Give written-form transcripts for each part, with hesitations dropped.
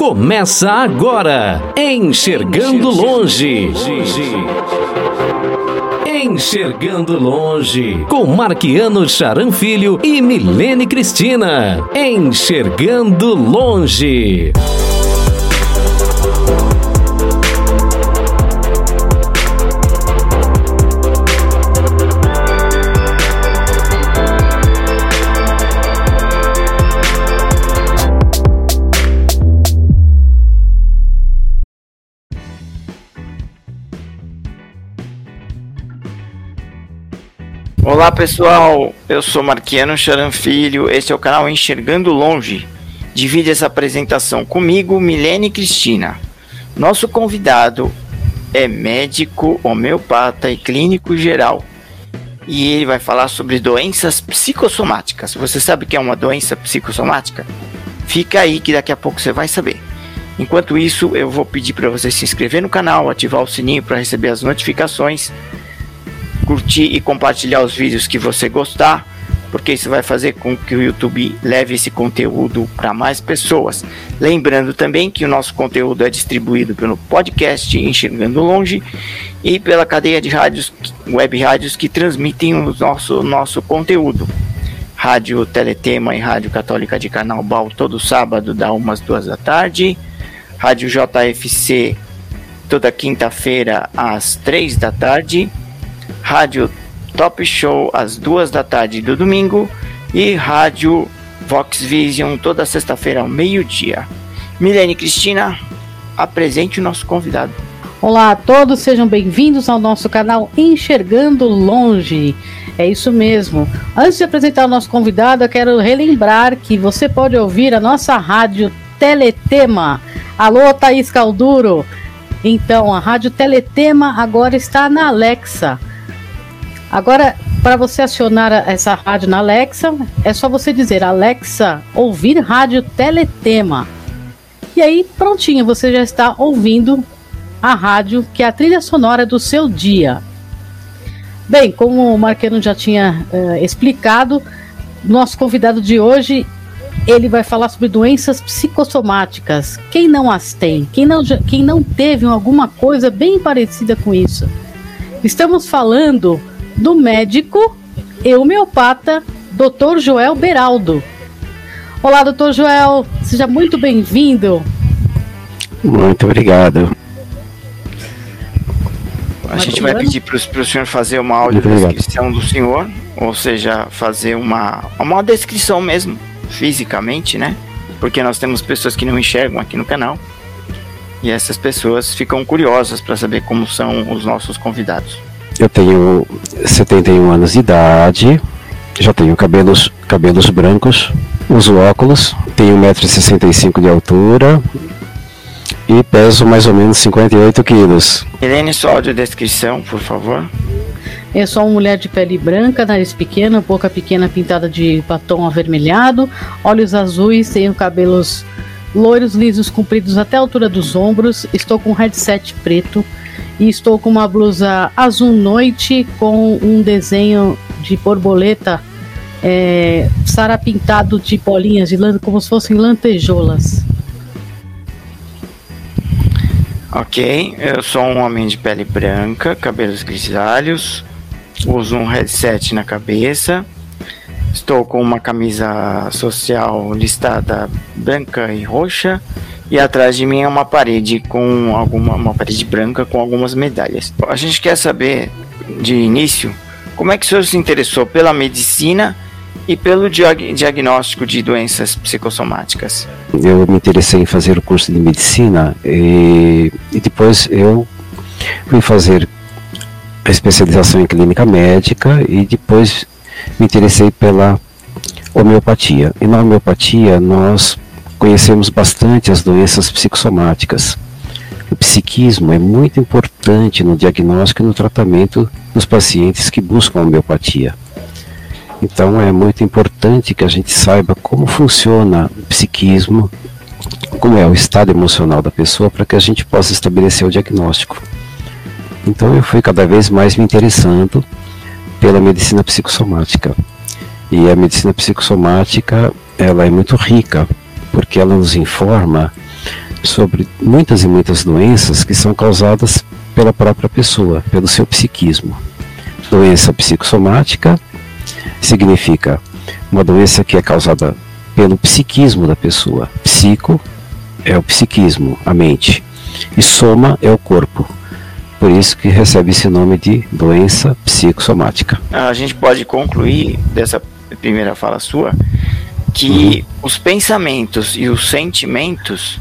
Começa agora, Enxergando Longe. Enxergando Longe, com Marquiano Charan Filho e Milene Cristina. Enxergando Longe. Olá pessoal, eu sou Marquiano Charan Filho, este é o canal Enxergando Longe. Divide essa apresentação comigo, Milene Cristina. Nosso convidado é médico, homeopata e clínico geral. E ele vai falar sobre doenças psicossomáticas. Você sabe o que é uma doença psicossomática? Fica aí que daqui a pouco você vai saber. Enquanto isso, eu vou pedir para você se inscrever no canal, ativar o sininho para receber as notificações, curtir e compartilhar os vídeos que você gostar, porque isso vai fazer com que o YouTube leve esse conteúdo para mais pessoas. Lembrando também que o nosso conteúdo é distribuído pelo podcast Enxergando Longe e pela cadeia de rádios, web rádios que transmitem o nosso conteúdo. Rádio Teletema e Rádio Católica de Canal Baú, todo sábado, da 13h às 14h. Rádio JFC, toda quinta-feira, às 15h. Rádio Top Show, às 14h do domingo. E Rádio Vox Vision, toda sexta-feira, ao meio-dia. Milene Cristina, apresente o nosso convidado. Olá a todos, sejam bem-vindos ao nosso canal Enxergando Longe. É isso mesmo. Antes de apresentar o nosso convidado, eu quero relembrar que você pode ouvir a nossa Rádio Teletema. Alô, Thaís Calduro. Então, a Rádio Teletema agora está na Alexa. Agora, para você acionar essa rádio na Alexa, é só você dizer: Alexa, ouvir Rádio Teletema. E aí, prontinho, você já está ouvindo a rádio, que é a trilha sonora do seu dia. Bem, como o Marquiano já tinha explicado, nosso convidado de hoje, ele vai falar sobre doenças psicossomáticas. Quem não as tem? Quem não teve alguma coisa bem parecida com isso? Estamos falando do médico e homeopata Dr. Joel Beraldo. Olá, Dr. Joel, seja muito bem-vindo. Muito obrigado. A gente vai pedir para o senhor fazer uma audiodescrição do senhor, ou seja, fazer uma descrição mesmo, fisicamente, né? Porque nós temos pessoas que não enxergam aqui no canal e essas pessoas ficam curiosas para saber como são os nossos convidados. Eu tenho 71 anos de idade, já tenho cabelos brancos, uso óculos, tenho 1,65 m de altura e peso mais ou menos 58 quilos. Helene, sua audiodescrição, por favor. Eu sou uma mulher de pele branca, nariz pequeno, boca pequena pintada de batom avermelhado, olhos azuis, tenho cabelos loiros, lisos, compridos até a altura dos ombros, estou com um headset preto. E estou com uma blusa azul noite com um desenho de borboleta sarapintado de bolinhas, como se fossem lantejoulas. Ok, eu sou um homem de pele branca, cabelos grisalhos, uso um headset na cabeça, estou com uma camisa social listada branca e roxa. E atrás de mim é uma parede com uma parede branca com algumas medalhas. A gente quer saber, de início, como é que o senhor se interessou pela medicina e pelo diagnóstico de doenças psicossomáticas? Eu me interessei em fazer o curso de medicina e depois eu fui fazer a especialização em clínica médica e depois me interessei pela homeopatia. E na homeopatia nós conhecemos bastante as doenças psicossomáticas. O psiquismo é muito importante no diagnóstico e no tratamento dos pacientes que buscam a homeopatia. Então é muito importante que a gente saiba como funciona o psiquismo, como é o estado emocional da pessoa, para que a gente possa estabelecer o diagnóstico. Então eu fui cada vez mais me interessando pela medicina psicossomática. E a medicina psicossomática, ela é muito rica, porque ela nos informa sobre muitas e muitas doenças que são causadas pela própria pessoa, pelo seu psiquismo. Doença psicossomática significa uma doença que é causada pelo psiquismo da pessoa. Psico é o psiquismo, a mente, e soma é o corpo. Por isso que recebe esse nome de doença psicossomática. A gente pode concluir dessa primeira fala sua que os pensamentos e os sentimentos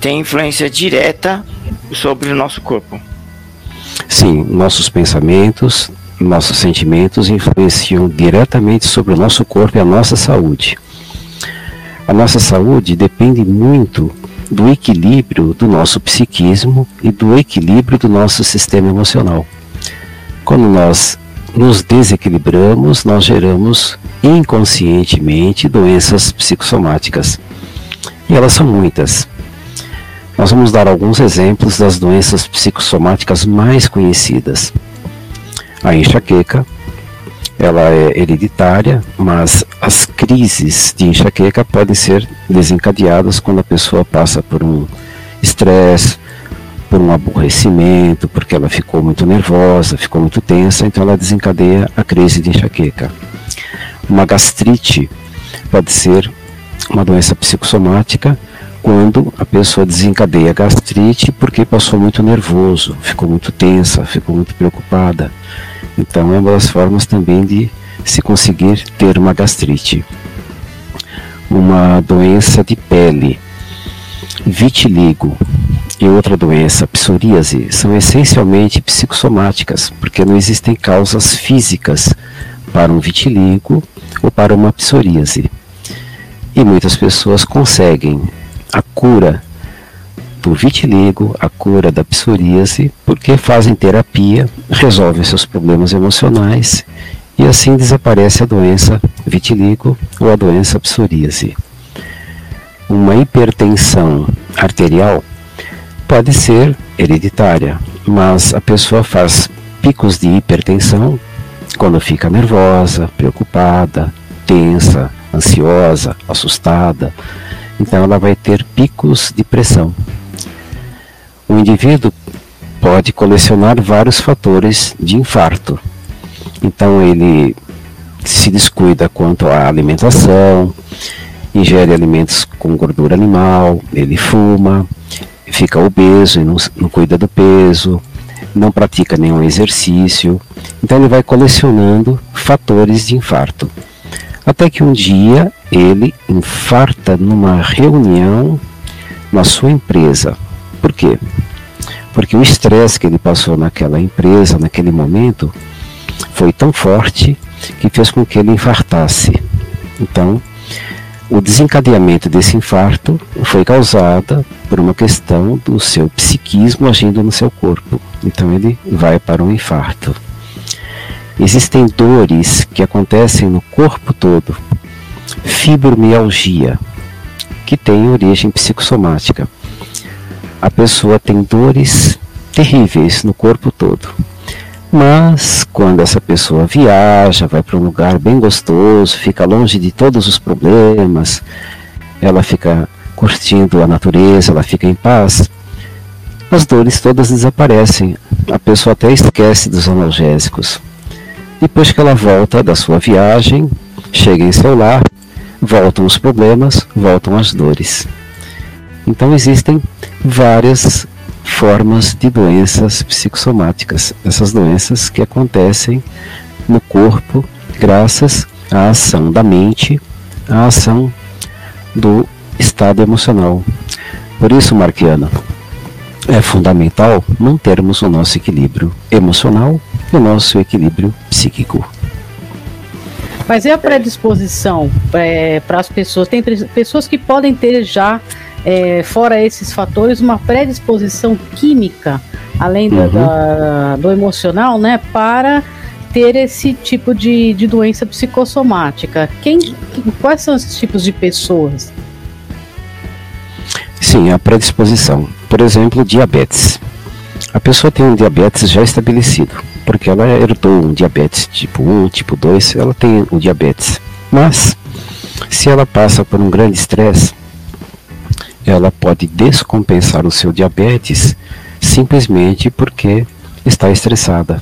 têm influência direta sobre o nosso corpo. Sim, nossos pensamentos, nossos sentimentos influenciam diretamente sobre o nosso corpo e a nossa saúde. A nossa saúde depende muito do equilíbrio do nosso psiquismo e do equilíbrio do nosso sistema emocional. Quando nós nos desequilibramos, nós geramos inconscientemente doenças psicossomáticas. E elas são muitas. Nós vamos dar alguns exemplos das doenças psicossomáticas mais conhecidas. A enxaqueca, ela é hereditária, mas as crises de enxaqueca podem ser desencadeadas quando a pessoa passa por um estresse, por um aborrecimento, porque ela ficou muito nervosa, ficou muito tensa, então ela desencadeia a crise de enxaqueca. Uma gastrite pode ser uma doença psicossomática quando a pessoa desencadeia a gastrite porque passou muito nervoso, ficou muito tensa, ficou muito preocupada. Então é uma das formas também de se conseguir ter uma gastrite. Uma doença de pele, vitiligo e outra doença, psoríase, são essencialmente psicossomáticas, porque não existem causas físicas para um vitiligo ou para uma psoríase. E muitas pessoas conseguem a cura do vitiligo, a cura da psoríase, porque fazem terapia, resolvem seus problemas emocionais e assim desaparece a doença vitiligo ou a doença psoríase. Uma hipertensão arterial pode ser hereditária, mas a pessoa faz picos de hipertensão quando fica nervosa, preocupada, tensa, ansiosa, assustada. Então ela vai ter picos de pressão. O indivíduo pode colecionar vários fatores de infarto. Então ele se descuida quanto à alimentação, ingere alimentos com gordura animal, ele fuma, fica obeso e não cuida do peso, não pratica nenhum exercício. Então ele vai colecionando fatores de infarto. Até que um dia ele infarta numa reunião na sua empresa. Por quê? Porque o estresse que ele passou naquela empresa, naquele momento, foi tão forte que fez com que ele infartasse. Então, o desencadeamento desse infarto foi causado por uma questão do seu psiquismo agindo no seu corpo. Então, ele vai para um infarto. Existem dores que acontecem no corpo todo. Fibromialgia, que tem origem psicossomática. A pessoa tem dores terríveis no corpo todo. Mas quando essa pessoa viaja, vai para um lugar bem gostoso, fica longe de todos os problemas, ela fica curtindo a natureza, ela fica em paz, as dores todas desaparecem. A pessoa até esquece dos analgésicos. Depois que ela volta da sua viagem, chega em seu lar, voltam os problemas, voltam as dores. Então existem várias formas de doenças psicossomáticas, essas doenças que acontecem no corpo graças à ação da mente, à ação do estado emocional. Por isso, Marquiano, é fundamental mantermos o nosso equilíbrio emocional e o nosso equilíbrio psíquico. Mas é a predisposição para as pessoas? Tem pessoas que podem ter já, fora esses fatores, uma predisposição química, além do emocional, né, para ter esse tipo de doença psicossomática. Quais são esses tipos de pessoas? Sim, a predisposição. Por exemplo, diabetes. A pessoa tem um diabetes já estabelecido, porque ela herdou um diabetes tipo 1, tipo 2, ela tem o diabetes. Mas, se ela passa por um grande estresse, ela pode descompensar o seu diabetes simplesmente porque está estressada.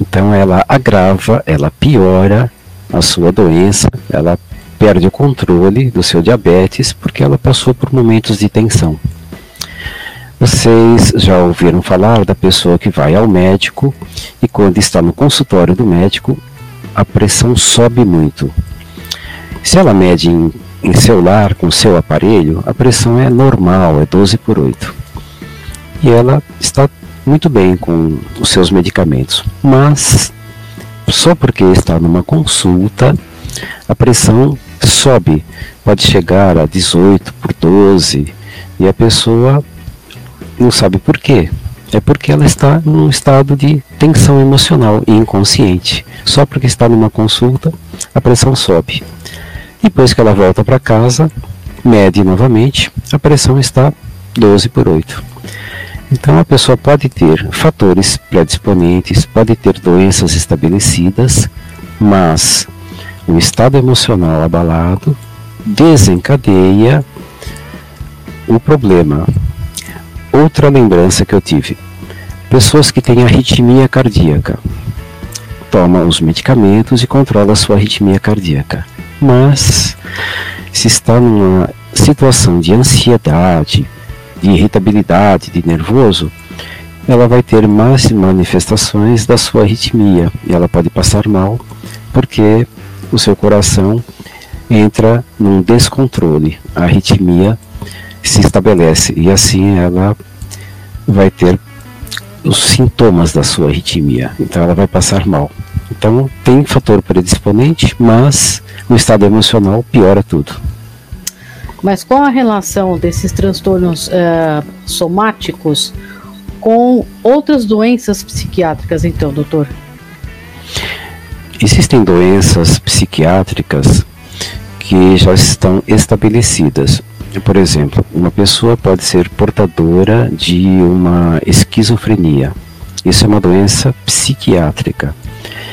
Então ela agrava, ela piora a sua doença, ela perde o controle do seu diabetes porque ela passou por momentos de tensão. Vocês já ouviram falar da pessoa que vai ao médico e quando está no consultório do médico, a pressão sobe muito. Se ela mede em seu lar, com seu aparelho, a pressão é normal, é 12/8. E ela está muito bem com os seus medicamentos. Mas, só porque está numa consulta, a pressão sobe. Pode chegar a 18/12 e a pessoa não sabe por quê. É porque ela está num estado de tensão emocional e inconsciente. Só porque está numa consulta, a pressão sobe. Depois que ela volta para casa, mede novamente, a pressão está 12/8. Então a pessoa pode ter fatores predisponentes, pode ter doenças estabelecidas, mas o estado emocional abalado desencadeia o problema. Outra lembrança que eu tive, pessoas que têm arritmia cardíaca, tomam os medicamentos e controlam a sua arritmia cardíaca. Mas, se está numa situação de ansiedade, de irritabilidade, de nervoso, ela vai ter mais manifestações da sua arritmia. E ela pode passar mal, porque o seu coração entra num descontrole. A arritmia se estabelece e assim ela vai ter os sintomas da sua arritmia. Então ela vai passar mal. Então tem fator predisponente, mas o estado emocional piora tudo. Mas qual a relação desses transtornos somáticos com outras doenças psiquiátricas então, doutor? Existem doenças psiquiátricas que já estão estabelecidas. Por exemplo, uma pessoa pode ser portadora de uma esquizofrenia. Isso é uma doença psiquiátrica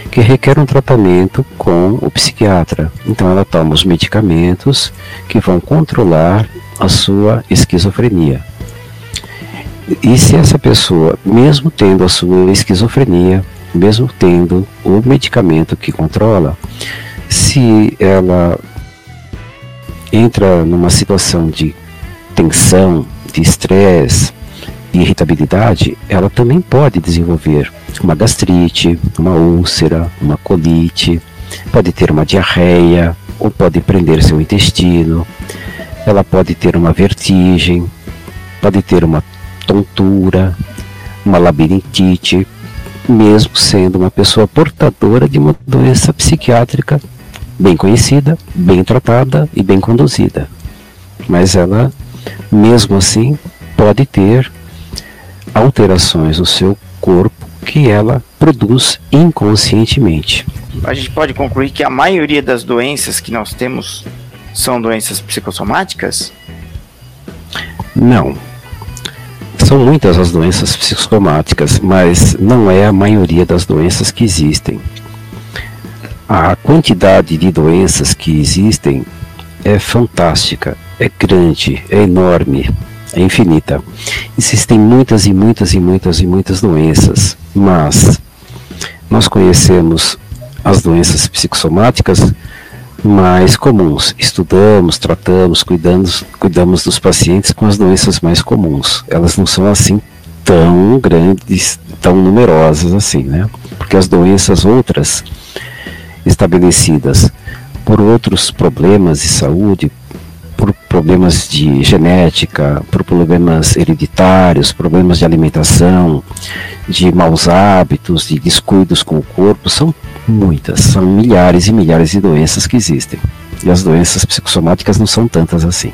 que requer um tratamento com o psiquiatra. Então ela toma os medicamentos que vão controlar a sua esquizofrenia. E se essa pessoa, mesmo tendo a sua esquizofrenia, mesmo tendo o medicamento que controla, se ela entra numa situação de tensão, de estresse, de irritabilidade, ela também pode desenvolver uma gastrite, uma úlcera, uma colite, pode ter uma diarreia, ou pode prender seu intestino, ela pode ter uma vertigem, pode ter uma tontura, uma labirintite, mesmo sendo uma pessoa portadora de uma doença psiquiátrica bem conhecida, bem tratada e bem conduzida. Mas ela, mesmo assim, pode ter alterações no seu corpo que ela produz inconscientemente. A gente pode concluir que a maioria das doenças que nós temos são doenças psicossomáticas? Não. São muitas as doenças psicossomáticas, mas não é a maioria das doenças que existem. A quantidade de doenças que existem é fantástica, é grande, é enorme, é infinita. Existem muitas e muitas e muitas e muitas doenças, mas nós conhecemos as doenças psicossomáticas mais comuns. Estudamos, tratamos, cuidamos dos pacientes com as doenças mais comuns. Elas não são assim tão grandes, tão numerosas assim, né? Porque as doenças outras estabelecidas por outros problemas de saúde, por problemas de genética, por problemas hereditários, problemas de alimentação, de maus hábitos, de descuidos com o corpo, são muitas, são milhares e milhares de doenças que existem. E as doenças psicossomáticas não são tantas assim.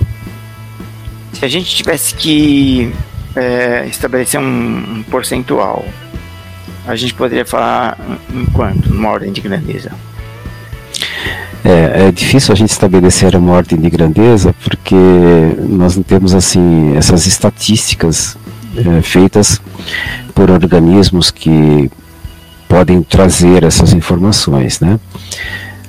Se a gente tivesse que estabelecer um percentual, a gente poderia falar em quanto, numa ordem de grandeza? É difícil a gente estabelecer uma ordem de grandeza porque nós não temos assim essas estatísticas feitas por organismos que podem trazer essas informações, né?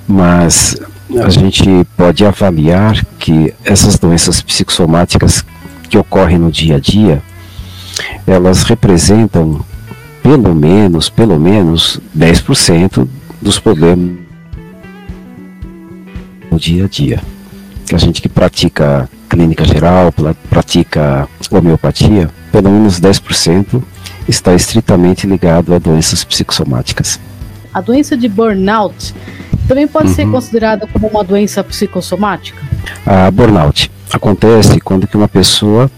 Mas a gente pode avaliar que essas doenças psicossomáticas que ocorrem no dia a dia, elas representam pelo menos 10% dos problemas no dia a dia. Que a gente que pratica clínica geral, pratica homeopatia, pelo menos 10% está estritamente ligado a doenças psicossomáticas. A doença de burnout também pode ser considerada como uma doença psicossomática? A burnout acontece quando que uma pessoa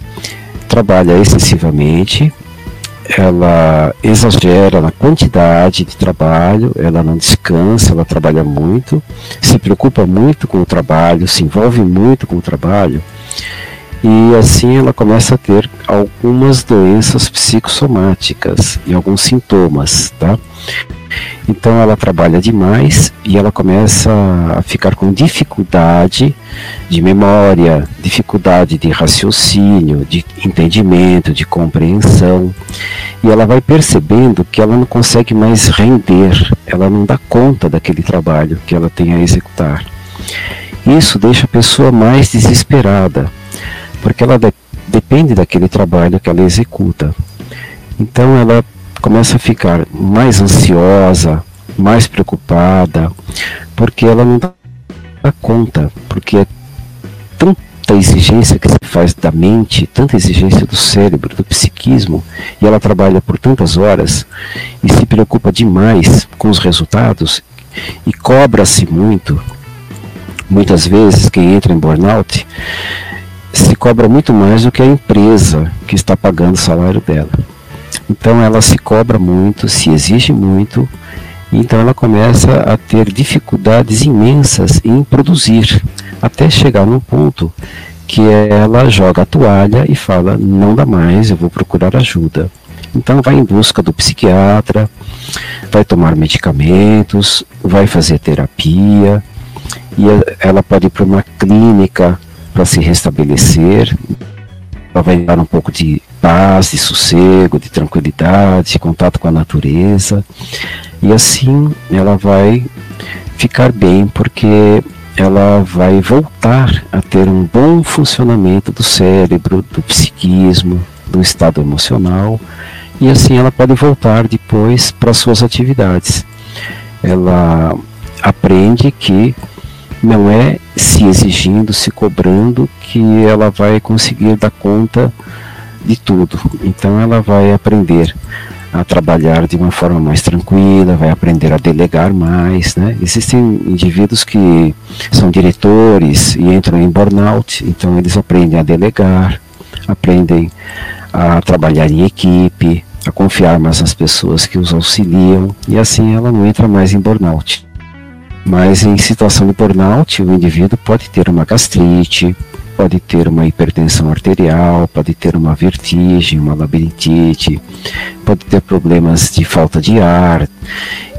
trabalha excessivamente, ela exagera na quantidade de trabalho, ela não descansa, ela trabalha muito, se preocupa muito com o trabalho, se envolve muito com o trabalho, e assim ela começa a ter algumas doenças psicossomáticas e alguns sintomas, tá? Então ela trabalha demais e ela começa a ficar com dificuldade de memória, dificuldade de raciocínio, de entendimento, de compreensão. E ela vai percebendo que ela não consegue mais render, ela não dá conta daquele trabalho que ela tem a executar. Isso deixa a pessoa mais desesperada, porque ela depende daquele trabalho que ela executa. Então ela começa a ficar mais ansiosa, mais preocupada, porque ela não dá conta, porque é tanta exigência que se faz da mente, tanta exigência do cérebro, do psiquismo, e ela trabalha por tantas horas e se preocupa demais com os resultados e cobra-se muito. Muitas vezes quem entra em burnout se cobra muito mais do que a empresa que está pagando o salário dela. Então ela se cobra muito, se exige muito, então ela começa a ter dificuldades imensas em produzir, até chegar num ponto que ela joga a toalha e fala, não dá mais, eu vou procurar ajuda. Então vai em busca do psiquiatra, vai tomar medicamentos, vai fazer terapia, e ela pode ir para uma clínica para se restabelecer, ela vai dar um pouco de paz, de sossego, de tranquilidade, de contato com a natureza, e assim ela vai ficar bem, porque ela vai voltar a ter um bom funcionamento do cérebro, do psiquismo, do estado emocional, e assim ela pode voltar depois para suas atividades. Ela aprende que não é se exigindo, se cobrando, que ela vai conseguir dar conta de tudo. Então ela vai aprender a trabalhar de uma forma mais tranquila, vai aprender a delegar mais, né? Existem indivíduos que são diretores e entram em burnout, então eles aprendem a delegar, aprendem a trabalhar em equipe, a confiar mais nas pessoas que os auxiliam, e assim ela não entra mais em burnout. Mas em situação de burnout, o indivíduo pode ter uma gastrite, pode ter uma hipertensão arterial, pode ter uma vertigem, uma labirintite, pode ter problemas de falta de ar.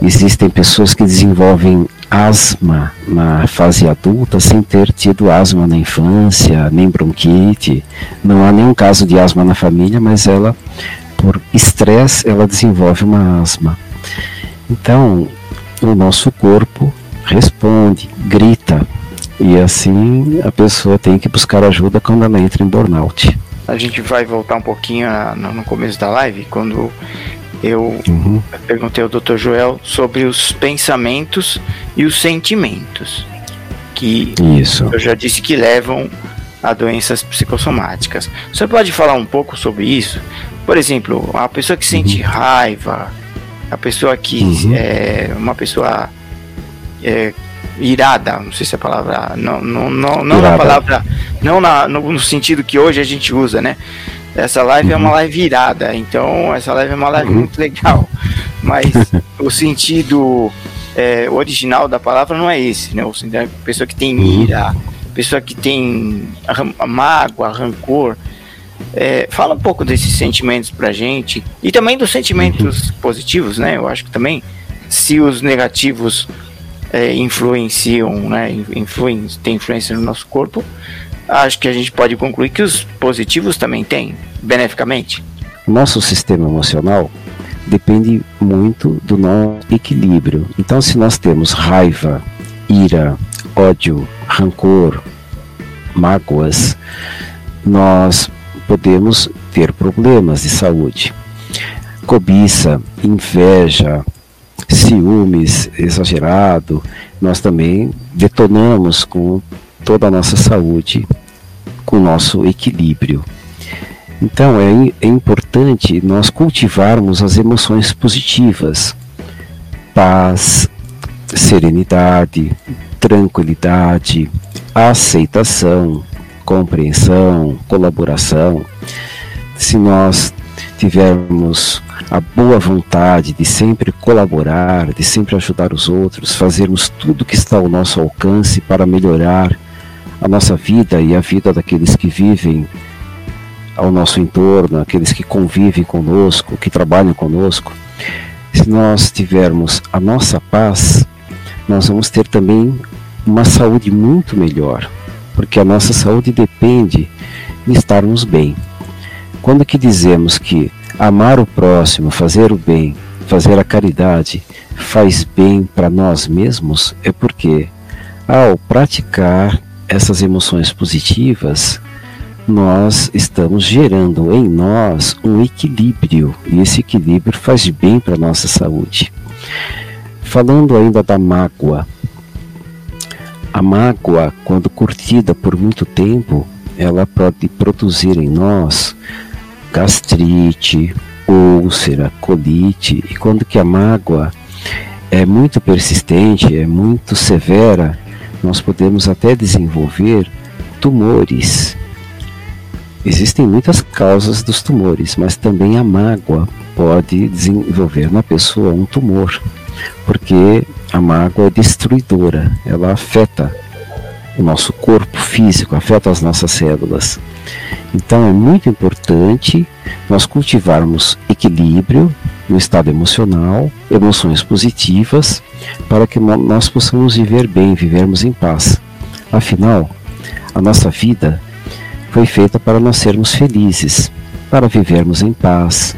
Existem pessoas que desenvolvem asma na fase adulta sem ter tido asma na infância, nem bronquite. Não há nenhum caso de asma na família, mas ela, por estresse, ela desenvolve uma asma. Então, o nosso corpo responde, grita. E assim a pessoa tem que buscar ajuda quando ela entra em burnout. A gente vai voltar um pouquinho no começo da live, quando eu perguntei ao Dr. Joel sobre os pensamentos e os sentimentos, que eu já disse que levam a doenças psicossomáticas. Você pode falar um pouco sobre isso? Por exemplo, a pessoa que sente raiva, a pessoa que é uma pessoa... irada, não sei se é a palavra, não na palavra, no sentido que hoje a gente usa, né? Essa live é uma live irada, então essa live é uma live muito legal, mas o sentido original da palavra não é esse, né? O sentido, pessoa que tem ira, pessoa que tem mágoa, rancor. Fala um pouco desses sentimentos pra gente, e também dos sentimentos positivos, né? Eu acho que também, se os negativos influenciam, né? Tem influência no nosso corpo. Acho que a gente pode concluir que os positivos também têm, beneficamente. Nosso sistema emocional depende muito do nosso equilíbrio. Então, se nós temos raiva, ira, ódio, rancor, mágoas, nós podemos ter problemas de saúde. Cobiça, inveja, ciúmes exagerado, nós também detonamos com toda a nossa saúde, com o nosso equilíbrio. Então é importante nós cultivarmos as emoções positivas, paz, serenidade, tranquilidade, aceitação, compreensão, colaboração. Se nós tivermos a boa vontade de sempre colaborar, de sempre ajudar os outros, fazermos tudo que está ao nosso alcance para melhorar a nossa vida e a vida daqueles que vivem ao nosso entorno, aqueles que convivem conosco, que trabalham conosco. Se nós tivermos a nossa paz, nós vamos ter também uma saúde muito melhor, porque a nossa saúde depende de estarmos bem. Quando que dizemos que amar o próximo, fazer o bem, fazer a caridade, faz bem para nós mesmos, é porque ao praticar essas emoções positivas, nós estamos gerando em nós um equilíbrio, e esse equilíbrio faz bem para a nossa saúde. Falando ainda da mágoa, a mágoa, quando curtida por muito tempo, ela pode produzir em nós gastrite, úlcera, colite, e quando que a mágoa é muito persistente, é muito severa, nós podemos até desenvolver tumores. Existem muitas causas dos tumores, mas também a mágoa pode desenvolver na pessoa um tumor, porque a mágoa é destruidora, ela afeta o nosso corpo físico, afeta as nossas células. Então é muito importante nós cultivarmos equilíbrio no estado emocional, emoções positivas, para que nós possamos viver bem, vivermos em paz. Afinal, a nossa vida foi feita para nós sermos felizes, para vivermos em paz,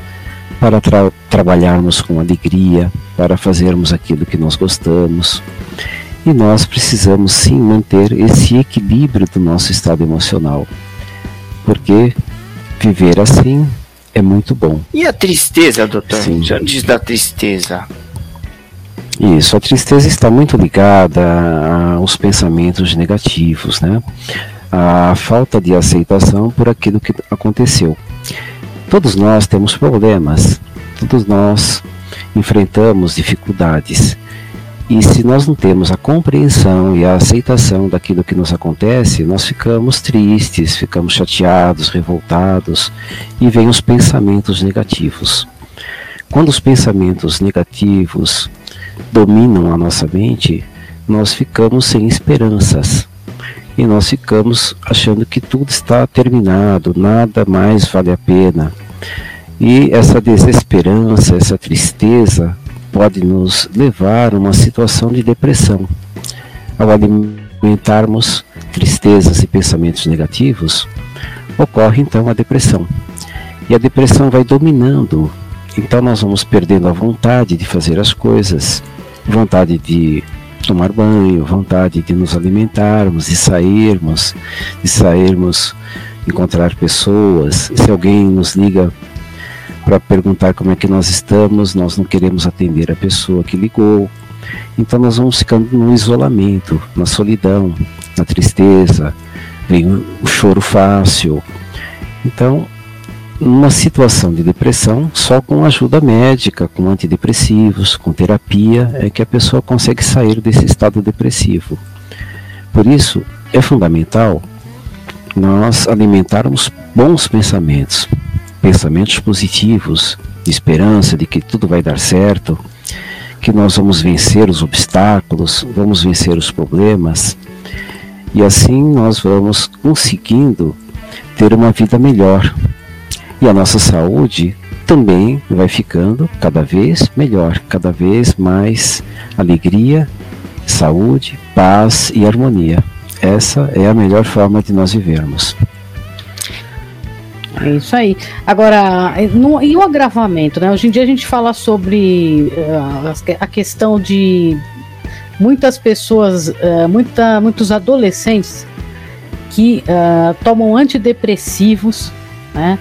para trabalharmos com alegria, para fazermos aquilo que nós gostamos. E nós precisamos sim manter esse equilíbrio do nosso estado emocional, porque viver assim é muito bom. E a tristeza, doutor? Sim. O senhor diz da tristeza. Isso, a tristeza está muito ligada aos pensamentos negativos, né? A falta de aceitação por aquilo que aconteceu. Todos nós temos problemas, todos nós enfrentamos dificuldades. E se nós não temos a compreensão e a aceitação daquilo que nos acontece, nós ficamos tristes, ficamos chateados, revoltados, e vêm os pensamentos negativos. Quando os pensamentos negativos dominam a nossa mente, nós ficamos sem esperanças. E nós ficamos achando que tudo está terminado, nada mais vale a pena. E essa desesperança, essa tristeza pode nos levar a uma situação de depressão. Ao alimentarmos tristezas e pensamentos negativos, ocorre então a depressão. E a depressão vai dominando. Então nós vamos perdendo a vontade de fazer as coisas, vontade de tomar banho, vontade de nos alimentarmos, de sairmos, encontrar pessoas. Se alguém nos liga para perguntar como é que nós estamos, nós não queremos atender a pessoa que ligou. Então nós vamos ficando no isolamento, na solidão, na tristeza, vem o choro fácil. Então, numa situação de depressão, só com ajuda médica, com antidepressivos, com terapia, é que a pessoa consegue sair desse estado depressivo. Por isso, é fundamental nós alimentarmos bons pensamentos, pensamentos positivos, de esperança, de que tudo vai dar certo, que nós vamos vencer os obstáculos, vamos vencer os problemas, e assim nós vamos conseguindo ter uma vida melhor. E a nossa saúde também vai ficando cada vez melhor, cada vez mais alegria, saúde, paz e harmonia. Essa é a melhor forma de nós vivermos. É isso aí. Agora, e o agravamento, né? Hoje em dia a gente fala sobre a questão de muitas pessoas, muitos adolescentes que tomam antidepressivos, né,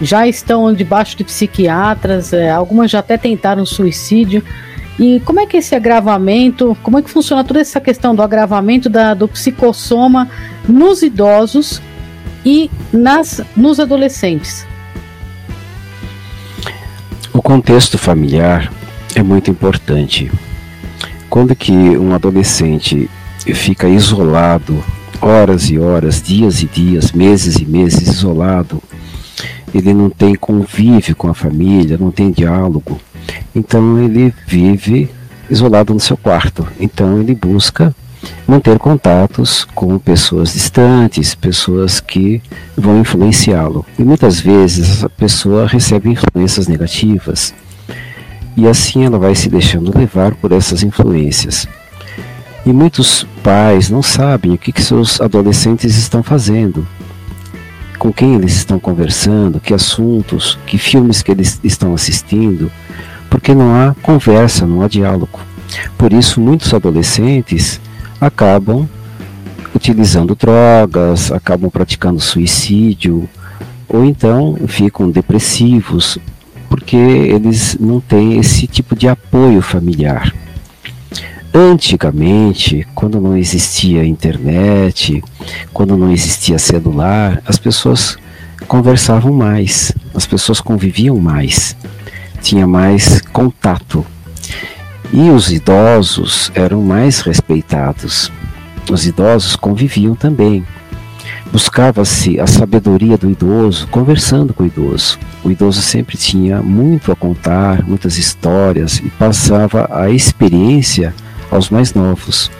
já estão debaixo de psiquiatras, algumas já até tentaram suicídio. E como é que esse agravamento, como é que funciona toda essa questão do agravamento do psicossoma nos idosos e nos adolescentes? O contexto familiar é muito importante. Quando que um adolescente fica isolado, horas e horas, dias e dias, meses e meses isolado, ele não tem convívio com a família, não tem diálogo. Então ele vive isolado no seu quarto. Então ele busca manter contatos com pessoas distantes, pessoas que vão influenciá-lo. E muitas vezes essa pessoa recebe influências negativas. E assim ela vai se deixando levar por essas influências. E muitos pais não sabem o que seus adolescentes estão fazendo, com quem eles estão conversando, que assuntos, que filmes que eles estão assistindo, porque não há conversa, não há diálogo. Por isso, muitos adolescentes acabam utilizando drogas, acabam praticando suicídio, ou então ficam depressivos, porque eles não têm esse tipo de apoio familiar. Antigamente, quando não existia internet, quando não existia celular, as pessoas conversavam mais, as pessoas conviviam mais, tinha mais contato. E os idosos eram mais respeitados. Os idosos conviviam também. Buscava-se a sabedoria do idoso, conversando com o idoso. O idoso sempre tinha muito a contar, muitas histórias, e passava a experiência aos mais novos.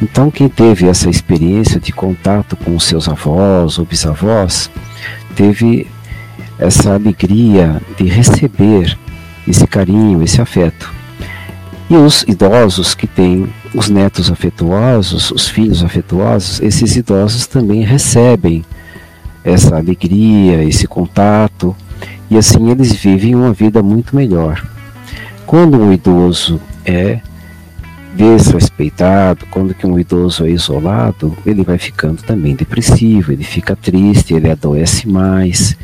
Então, quem teve essa experiência de contato com os seus avós ou bisavós, teve essa alegria de receber esse carinho, esse afeto. E os idosos que têm os netos afetuosos, os filhos afetuosos, esses idosos também recebem essa alegria, esse contato, e assim eles vivem uma vida muito melhor. Quando um idoso é desrespeitado, quando que um idoso é isolado, ele vai ficando também depressivo, ele fica triste, ele adoece mais,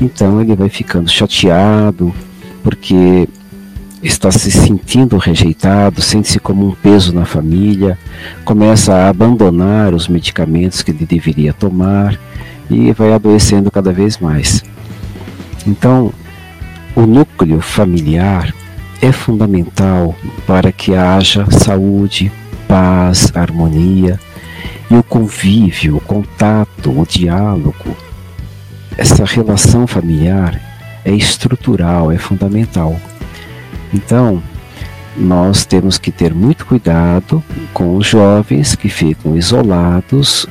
então ele vai ficando chateado, porque está se sentindo rejeitado, sente-se como um peso na família, começa a abandonar os medicamentos que ele deveria tomar e vai adoecendo cada vez mais. Então, o núcleo familiar é fundamental para que haja saúde, paz, harmonia, e o convívio, o contato, o diálogo, essa relação familiar é estrutural, é fundamental. Então, nós temos que ter muito cuidado com os jovens que ficam isolados,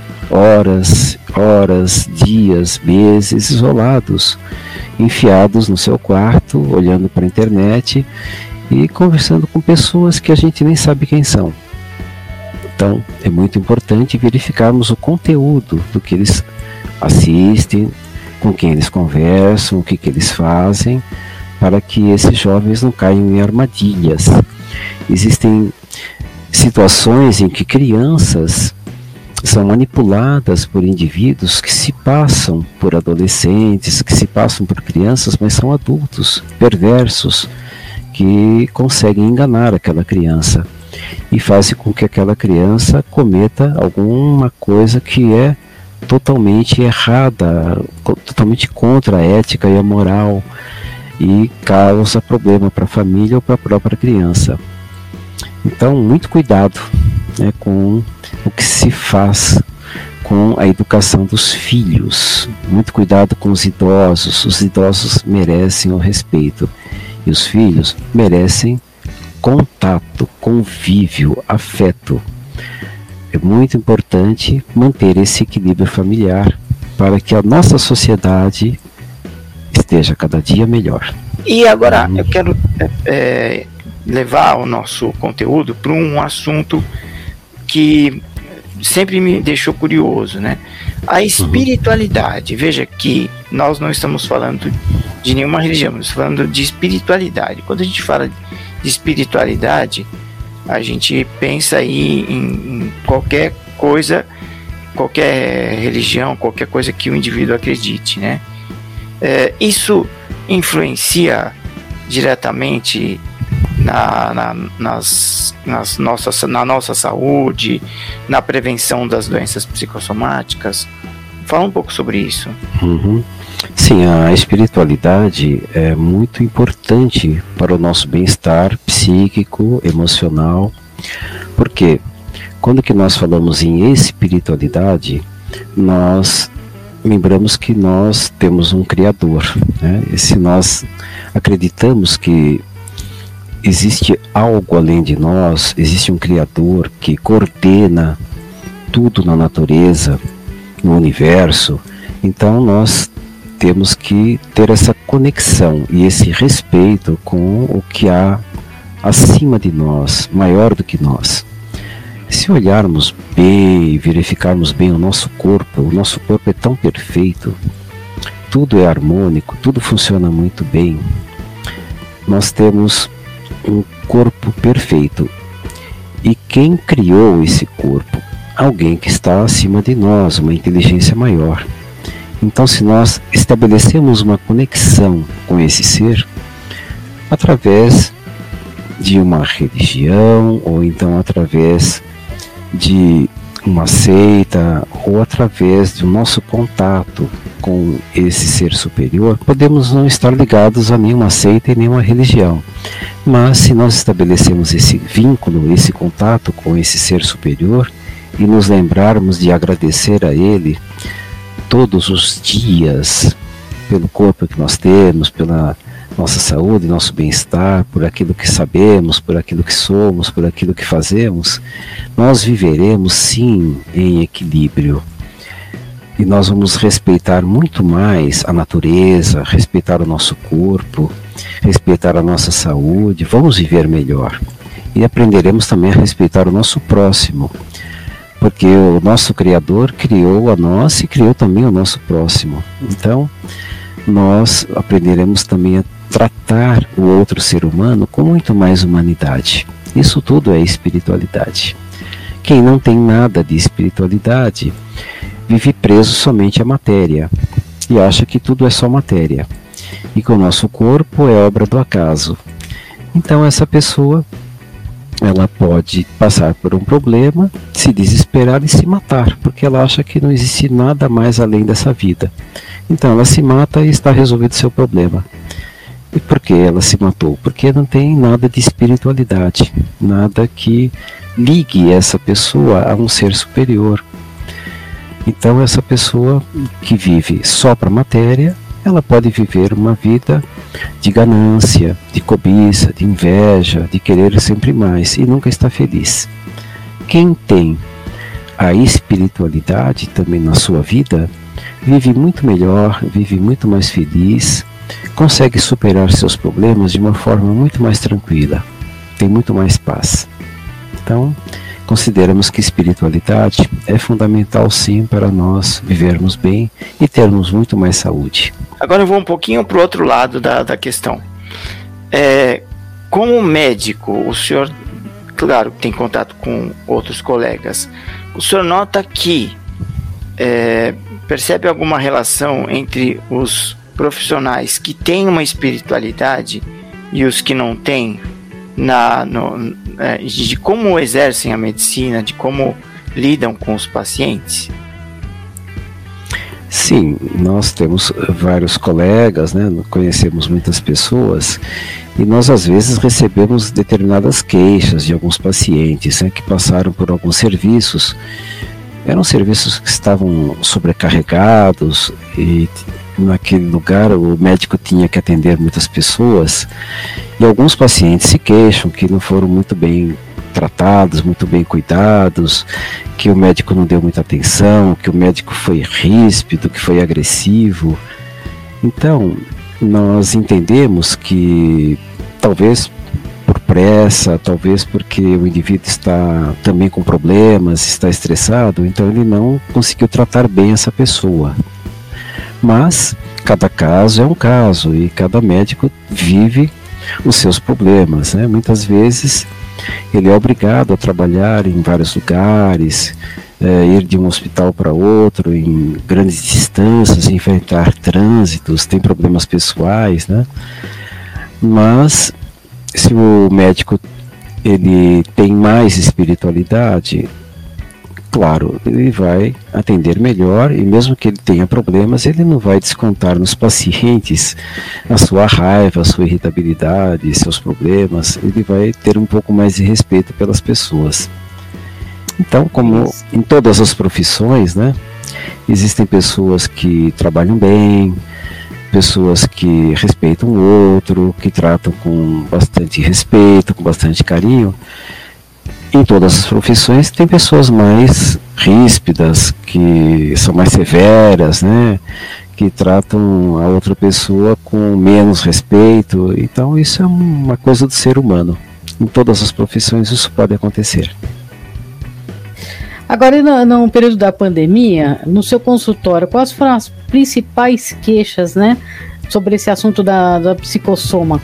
horas, dias, meses isolados, enfiados no seu quarto, olhando para a internet e conversando com pessoas que a gente nem sabe quem são. Então, é muito importante verificarmos o conteúdo do que eles assistem, com quem eles conversam, o que que eles fazem, para que esses jovens não caiam em armadilhas. Existem situações em que crianças são manipuladas por indivíduos que se passam por adolescentes, que se passam por crianças, mas são adultos perversos, que conseguem enganar aquela criança e fazem com que aquela criança cometa alguma coisa que é totalmente errada, totalmente contra a ética e a moral, e causa problema para a família ou para a própria criança. Então, muito cuidado, né, com o que se faz com a educação dos filhos. Muito cuidado com os idosos. Os idosos merecem o respeito. E os filhos merecem contato, convívio, afeto. É muito importante manter esse equilíbrio familiar para que a nossa sociedade esteja cada dia melhor. E agora eu quero levar o nosso conteúdo para um assunto que sempre me deixou curioso, né? A espiritualidade. Veja que nós não estamos falando de nenhuma religião, estamos falando de espiritualidade. Quando a gente fala de espiritualidade, A gente pensa aí em qualquer coisa, qualquer religião, qualquer coisa que o indivíduo acredite, né? Isso influencia diretamente na nossa saúde, na prevenção das doenças psicossomáticas. Fala um pouco sobre isso. Uhum. Sim, a espiritualidade é muito importante para o nosso bem-estar psíquico, emocional, porque quando que nós falamos em espiritualidade, nós lembramos que nós temos um Criador, né? E se nós acreditamos que existe algo além de nós, existe um Criador que coordena tudo na natureza, no universo, então nós temos que ter essa conexão e esse respeito com o que há acima de nós, maior do que nós. Se olharmos bem e verificarmos bem o nosso corpo é tão perfeito, tudo é harmônico, tudo funciona muito bem. Nós temos um corpo perfeito. E quem criou esse corpo? Alguém que está acima de nós, uma inteligência maior. Então, se nós estabelecemos uma conexão com esse ser, através de uma religião, ou então através de uma seita, ou através do nosso contato com esse ser superior, podemos não estar ligados a nenhuma seita e nenhuma religião. Mas, se nós estabelecemos esse vínculo, esse contato com esse ser superior, e nos lembrarmos de agradecer a ele todos os dias pelo corpo que nós temos, pela nossa saúde, nosso bem-estar, por aquilo que sabemos, por aquilo que somos, por aquilo que fazemos, nós viveremos sim em equilíbrio. E nós vamos respeitar muito mais a natureza, respeitar o nosso corpo, respeitar a nossa saúde, vamos viver melhor. E aprenderemos também a respeitar o nosso próximo. Porque o nosso Criador criou a nós e criou também o nosso próximo. Então, nós aprenderemos também a tratar o outro ser humano com muito mais humanidade. Isso tudo é espiritualidade. Quem não tem nada de espiritualidade vive preso somente à matéria e acha que tudo é só matéria e que o nosso corpo é obra do acaso. Então, essa pessoa, ela pode passar por um problema, se desesperar e se matar, porque ela acha que não existe nada mais além dessa vida. Então ela se mata e está resolvido seu problema. E por que ela se matou? Porque não tem nada de espiritualidade, nada que ligue essa pessoa a um ser superior. Então essa pessoa que vive só para a matéria, ela pode viver uma vida de ganância, de cobiça, de inveja, de querer sempre mais e nunca está feliz. Quem tem a espiritualidade também na sua vida, vive muito melhor, vive muito mais feliz, consegue superar seus problemas de uma forma muito mais tranquila, tem muito mais paz. Então, consideramos que espiritualidade é fundamental sim para nós vivermos bem e termos muito mais saúde. Agora eu vou um pouquinho para o outro lado da questão. Como médico, o senhor, claro, tem contato com outros colegas, o senhor nota que percebe alguma relação entre os profissionais que têm uma espiritualidade e os que não têm? De como exercem a medicina, de como lidam com os pacientes? Sim, nós temos vários colegas, né? Conhecemos muitas pessoas e nós às vezes recebemos determinadas queixas de alguns pacientes, né? Que passaram por alguns serviços, eram serviços que estavam sobrecarregados e naquele lugar o médico tinha que atender muitas pessoas e alguns pacientes se queixam que não foram muito bem tratados, muito bem cuidados, que o médico não deu muita atenção, que o médico foi ríspido, que foi agressivo. Então nós entendemos que talvez por pressa, talvez porque o indivíduo está também com problemas, está estressado, então ele não conseguiu tratar bem essa pessoa. Mas cada caso é um caso e cada médico vive os seus problemas, né? Muitas vezes ele é obrigado a trabalhar em vários lugares, ir de um hospital para outro, em grandes distâncias, enfrentar trânsitos, tem problemas pessoais, né? Mas se o médico ele tem mais espiritualidade, claro, ele vai atender melhor, e mesmo que ele tenha problemas, ele não vai descontar nos pacientes a sua raiva, a sua irritabilidade, seus problemas. Ele vai ter um pouco mais de respeito pelas pessoas. Então, como em todas as profissões, né, existem pessoas que trabalham bem, pessoas que respeitam o outro, que tratam com bastante respeito, com bastante carinho. Em todas as profissões tem pessoas mais ríspidas, que são mais severas, né, que tratam a outra pessoa com menos respeito. Então isso é uma coisa do ser humano. Em todas as profissões isso pode acontecer. Agora, no período da pandemia, no seu consultório, quais foram as principais queixas, né, sobre esse assunto da psicossoma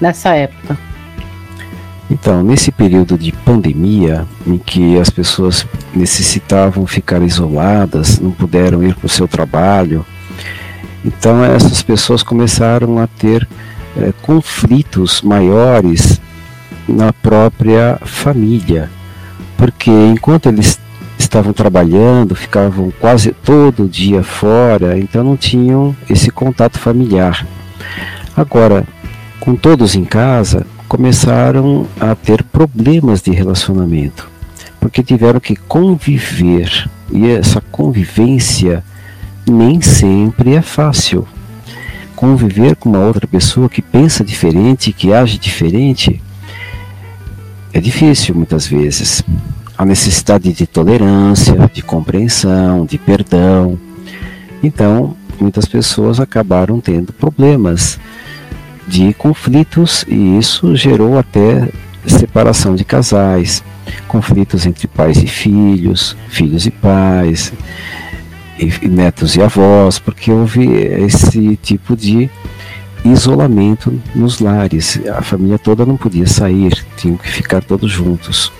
nessa época? Então, nesse período de pandemia, em que as pessoas necessitavam ficar isoladas, não puderam ir para o seu trabalho, então essas pessoas começaram a ter conflitos maiores na própria família. Porque enquanto eles estavam trabalhando, ficavam quase todo dia fora, então não tinham esse contato familiar. Agora, com todos em casa, começaram a ter problemas de relacionamento, porque tiveram que conviver, e essa convivência nem sempre é fácil. Conviver com uma outra pessoa que pensa diferente, que age diferente, é difícil muitas vezes. A necessidade de tolerância, de compreensão, de perdão. Então, muitas pessoas acabaram tendo problemas de conflitos, e isso gerou até separação de casais, conflitos entre pais e filhos, filhos e pais, e netos e avós, porque houve esse tipo de isolamento nos lares. A família toda não podia sair, tinham que ficar todos juntos.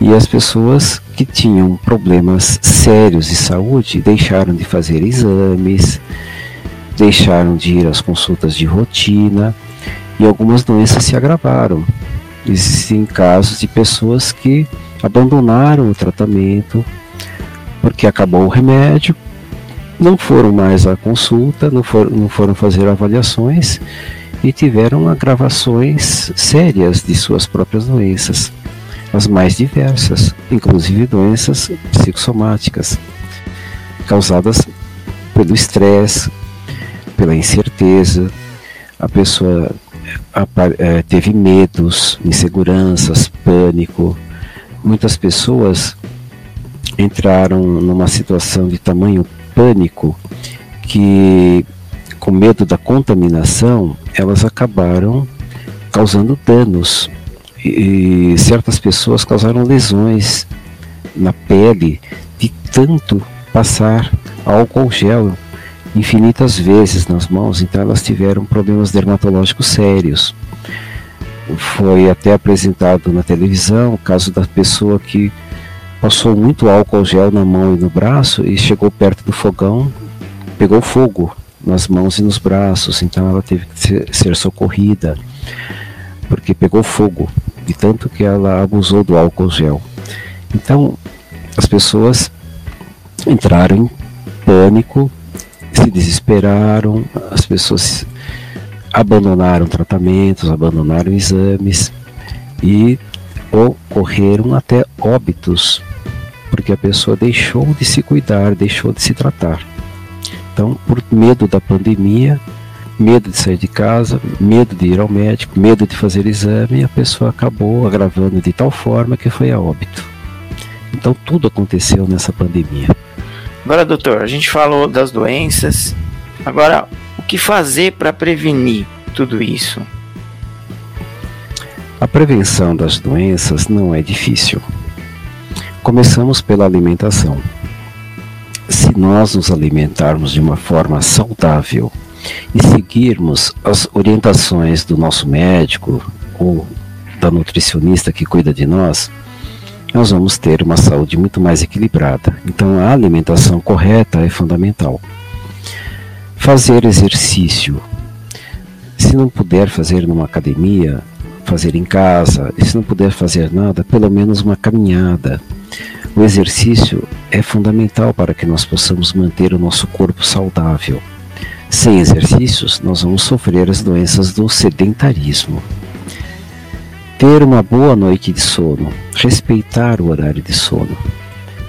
E as pessoas que tinham problemas sérios de saúde deixaram de fazer exames, deixaram de ir às consultas de rotina, e algumas doenças se agravaram. Existem casos de pessoas que abandonaram o tratamento porque acabou o remédio, não foram mais à consulta, não foram fazer avaliações, e tiveram agravações sérias de suas próprias doenças, as mais diversas, inclusive doenças psicossomáticas, causadas pelo estresse, pela incerteza. A pessoa teve medos, inseguranças, pânico. Muitas pessoas entraram numa situação de tamanho pânico, que com medo da contaminação, elas acabaram causando danos, e certas pessoas causaram lesões na pele de tanto passar álcool gel infinitas vezes nas mãos. Então elas tiveram problemas dermatológicos sérios. Foi até apresentado na televisão o caso da pessoa que passou muito álcool gel na mão e no braço, e chegou perto do fogão, pegou fogo nas mãos e nos braços. Então ela teve que ser socorrida, porque pegou fogo, de tanto que ela abusou do álcool gel. Então as pessoas entraram em pânico, se desesperaram, as pessoas abandonaram tratamentos, abandonaram exames, e ocorreram até óbitos, porque a pessoa deixou de se cuidar, deixou de se tratar. Então, por medo da pandemia, medo de sair de casa, medo de ir ao médico, medo de fazer exame, a pessoa acabou agravando de tal forma que foi a óbito. Então, tudo aconteceu nessa pandemia. Agora, doutor, a gente falou das doenças. Agora, o que fazer para prevenir tudo isso? A prevenção das doenças não é difícil. Começamos pela alimentação. Se nós nos alimentarmos de uma forma saudável e seguirmos as orientações do nosso médico ou da nutricionista que cuida de nós, nós vamos ter uma saúde muito mais equilibrada. Então a alimentação correta é fundamental. Fazer exercício. Se não puder fazer numa academia, fazer em casa, e se não puder fazer nada, pelo menos uma caminhada. O exercício é fundamental para que nós possamos manter o nosso corpo saudável. Sem exercícios, nós vamos sofrer as doenças do sedentarismo. Ter uma boa noite de sono, respeitar o horário de sono.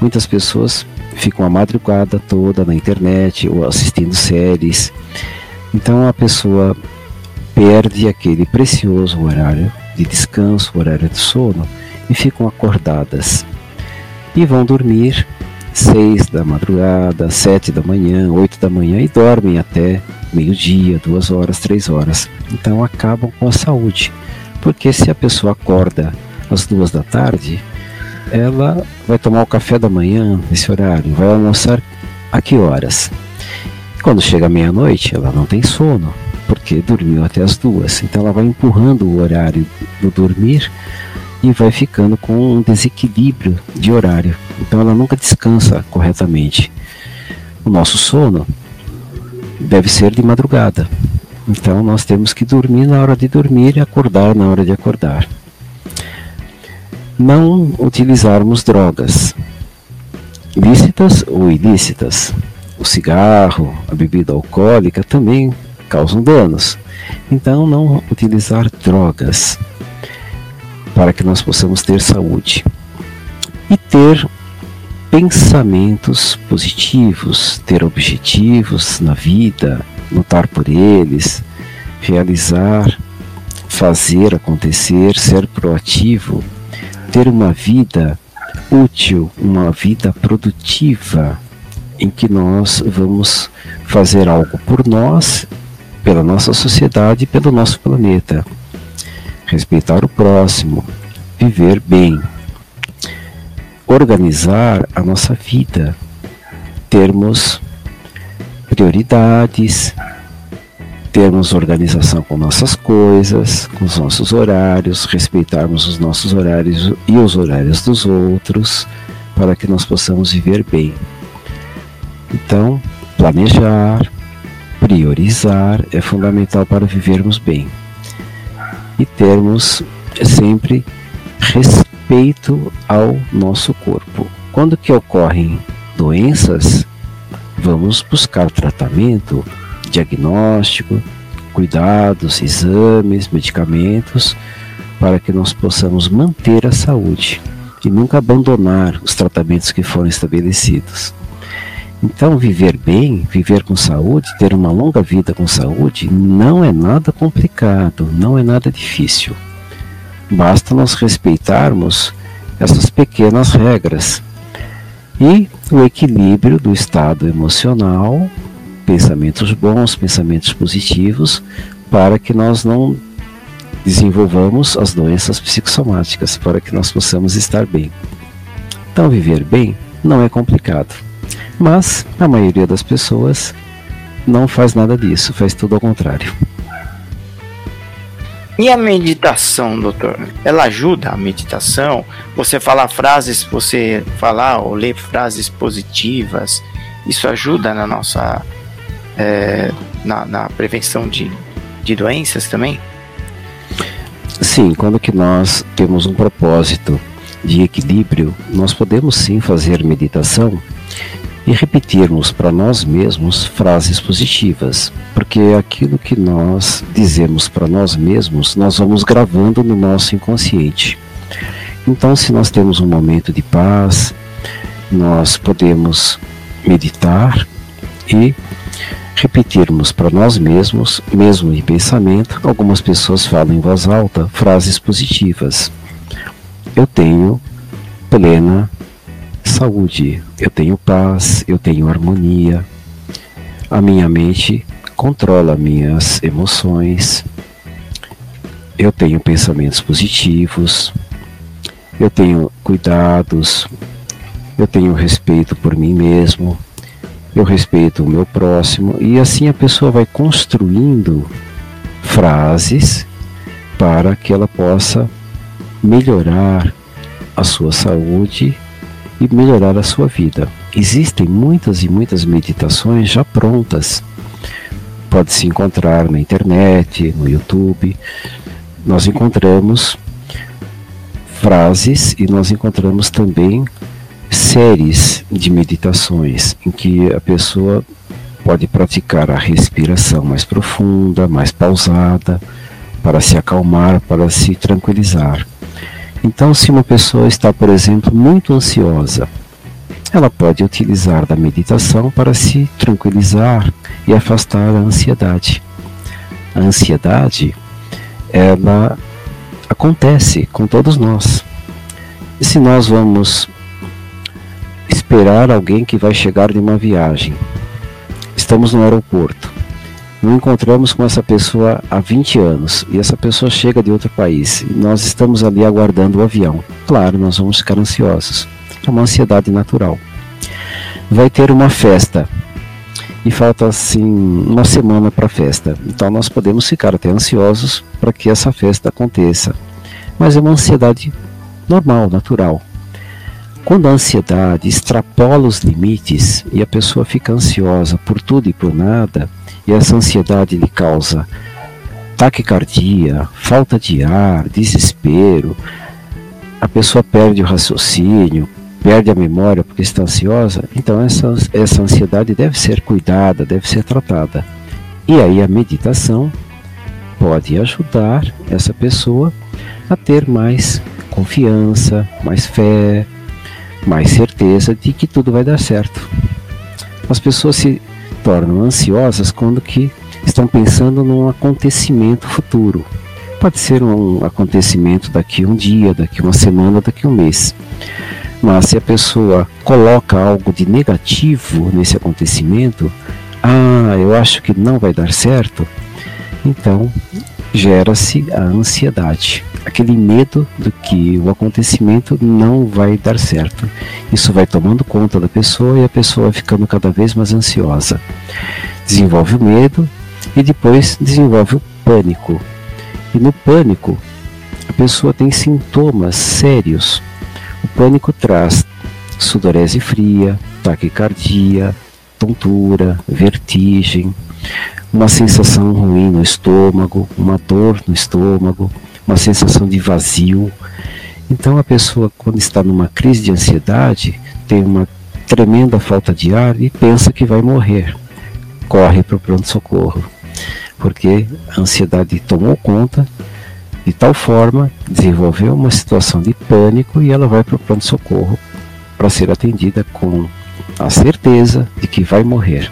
Muitas pessoas ficam a madrugada toda na internet ou assistindo séries. Então a pessoa perde aquele precioso horário de descanso, horário de sono, e ficam acordadas. E vão dormir 6 da madrugada, 7 da manhã, 8 da manhã, e dormem até meio-dia, 2 horas, 3 horas. Então acabam com a saúde, porque se a pessoa acorda às 2 da tarde, ela vai tomar o café da manhã nesse horário, vai almoçar a que horas? Quando chega meia-noite, ela não tem sono, porque dormiu até as 2. Então ela vai empurrando o horário do dormir e vai ficando com um desequilíbrio de horário. Então ela nunca descansa corretamente. O nosso sono deve ser de madrugada. Então nós temos que dormir na hora de dormir e acordar na hora de acordar. Não utilizarmos drogas, lícitas ou ilícitas. O cigarro, a bebida alcoólica também causam danos. Então não utilizar drogas para que nós possamos ter saúde. E ter pensamentos positivos, ter objetivos na vida, lutar por eles, realizar, fazer acontecer, ser proativo, ter uma vida útil, uma vida produtiva, em que nós vamos fazer algo por nós, pela nossa sociedade, pelo nosso planeta. Respeitar o próximo, viver bem, organizar a nossa vida, termos prioridades, termos organização com nossas coisas, com os nossos horários, respeitarmos os nossos horários e os horários dos outros, para que nós possamos viver bem. Então, planejar, priorizar é fundamental para vivermos bem e termos sempre respeito ao nosso corpo. Quando que ocorrem doenças, vamos buscar tratamento, diagnóstico, cuidados, exames, medicamentos, para que nós possamos manter a saúde e nunca abandonar os tratamentos que foram estabelecidos. Então, viver bem, viver com saúde, ter uma longa vida com saúde, não é nada complicado, não é nada difícil. Basta nós respeitarmos essas pequenas regras e o equilíbrio do estado emocional, pensamentos bons, pensamentos positivos, para que nós não desenvolvamos as doenças psicossomáticas, para que nós possamos estar bem. Então, viver bem não é complicado. Mas a maioria das pessoas não faz nada disso, faz tudo ao contrário. E a meditação, doutor? Ela ajuda a meditação? Você falar frases, você falar ou ler frases positivas, isso ajuda na nossa na prevenção de doenças também? Sim, quando que nós temos um propósito de equilíbrio, nós podemos sim fazer meditação e repetirmos para nós mesmos frases positivas, porque aquilo que nós dizemos para nós mesmos, nós vamos gravando no nosso inconsciente. Então, se nós temos um momento de paz, nós podemos meditar e repetirmos para nós mesmos, mesmo em pensamento. Algumas pessoas falam em voz alta frases positivas. Eu tenho plena saúde, eu tenho paz, eu tenho harmonia, a minha mente controla minhas emoções, eu tenho pensamentos positivos, eu tenho cuidados, eu tenho respeito por mim mesmo, eu respeito o meu próximo, e assim a pessoa vai construindo frases para que ela possa melhorar a sua saúde e melhorar a sua vida. Existem muitas e muitas meditações já prontas. Pode se encontrar na internet, no YouTube. Nós encontramos frases e nós encontramos também séries de meditações em que a pessoa pode praticar a respiração mais profunda, mais pausada, para se acalmar, para se tranquilizar. Então, se uma pessoa está, por exemplo, muito ansiosa, ela pode utilizar da meditação para se tranquilizar e afastar a ansiedade. A ansiedade, ela acontece com todos nós. E se nós vamos esperar alguém que vai chegar de uma viagem, estamos no aeroporto, não encontramos com essa pessoa há 20 anos e essa pessoa chega de outro país e nós estamos ali aguardando o avião, claro, nós vamos ficar ansiosos. É uma ansiedade natural. Vai ter uma festa e falta assim uma semana para a festa, então nós podemos ficar até ansiosos para que essa festa aconteça, mas é uma ansiedade normal, natural. Quando a ansiedade extrapola os limites e a pessoa fica ansiosa por tudo e por nada, e essa ansiedade lhe causa taquicardia, falta de ar, desespero, a pessoa perde o raciocínio, perde a memória porque está ansiosa, então essa ansiedade deve ser cuidada, deve ser tratada. E aí a meditação pode ajudar essa pessoa a ter mais confiança, mais fé, mais certeza de que tudo vai dar certo. As pessoas se tornam ansiosas quando que estão pensando num acontecimento futuro. Pode ser um acontecimento daqui um dia, daqui uma semana, daqui um mês. Mas se a pessoa coloca algo de negativo nesse acontecimento, eu acho que não vai dar certo, então gera-se a ansiedade, aquele medo do que o acontecimento não vai dar certo. Isso vai tomando conta da pessoa e a pessoa vai ficando cada vez mais ansiosa. Desenvolve o medo e depois desenvolve o pânico. E no pânico, a pessoa tem sintomas sérios. O pânico traz sudorese fria, taquicardia, tontura, vertigem, uma sensação ruim no estômago, uma dor no estômago, uma sensação de vazio. Então a pessoa, quando está numa crise de ansiedade, tem uma tremenda falta de ar e pensa que vai morrer. Corre para o pronto-socorro, porque a ansiedade tomou conta de tal forma, desenvolveu uma situação de pânico e ela vai para o pronto-socorro para ser atendida com a certeza de que vai morrer.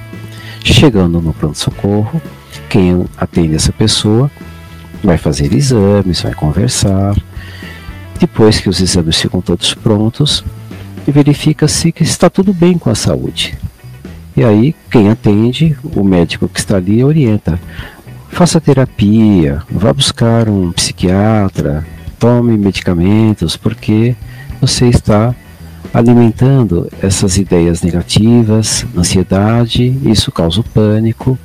Chegando no pronto-socorro, quem atende essa pessoa vai fazer exames, vai conversar. Depois que os exames ficam todos prontos, verifica-se que está tudo bem com a saúde. E aí, quem atende, o médico que está ali, orienta. Faça terapia, vá buscar um psiquiatra, tome medicamentos, porque você está alimentando essas ideias negativas, ansiedade, isso causa o pânico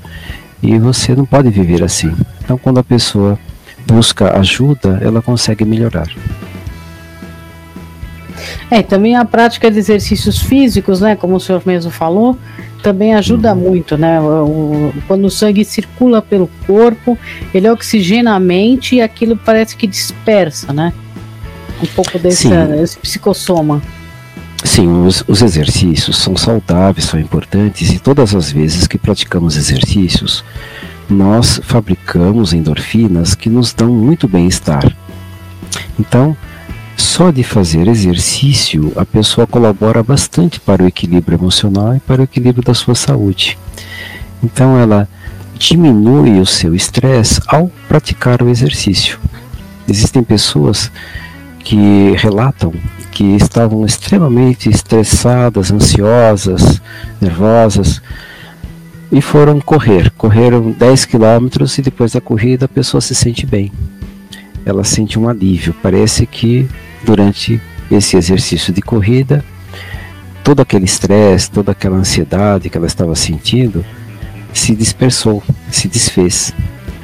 e você não pode viver assim. Então, quando a pessoa busca ajuda, ela consegue melhorar. Também a prática de exercícios físicos, né, como o senhor mesmo falou, também ajuda muito, né? Quando o sangue circula pelo corpo, ele oxigena a mente e aquilo parece que dispersa, né? Um pouco desse psicossoma. Sim, os exercícios são saudáveis, são importantes, e todas as vezes que praticamos exercícios, nós fabricamos endorfinas que nos dão muito bem-estar. Então, só de fazer exercício, a pessoa colabora bastante para o equilíbrio emocional e para o equilíbrio da sua saúde. Então, ela diminui o seu estresse ao praticar o exercício. Existem pessoas que relatam que estavam extremamente estressadas, ansiosas, nervosas e foram correr. Correram 10 quilômetros e depois da corrida a pessoa se sente bem. Ela sente um alívio, parece que durante esse exercício de corrida, todo aquele estresse, toda aquela ansiedade que ela estava sentindo, se dispersou, se desfez.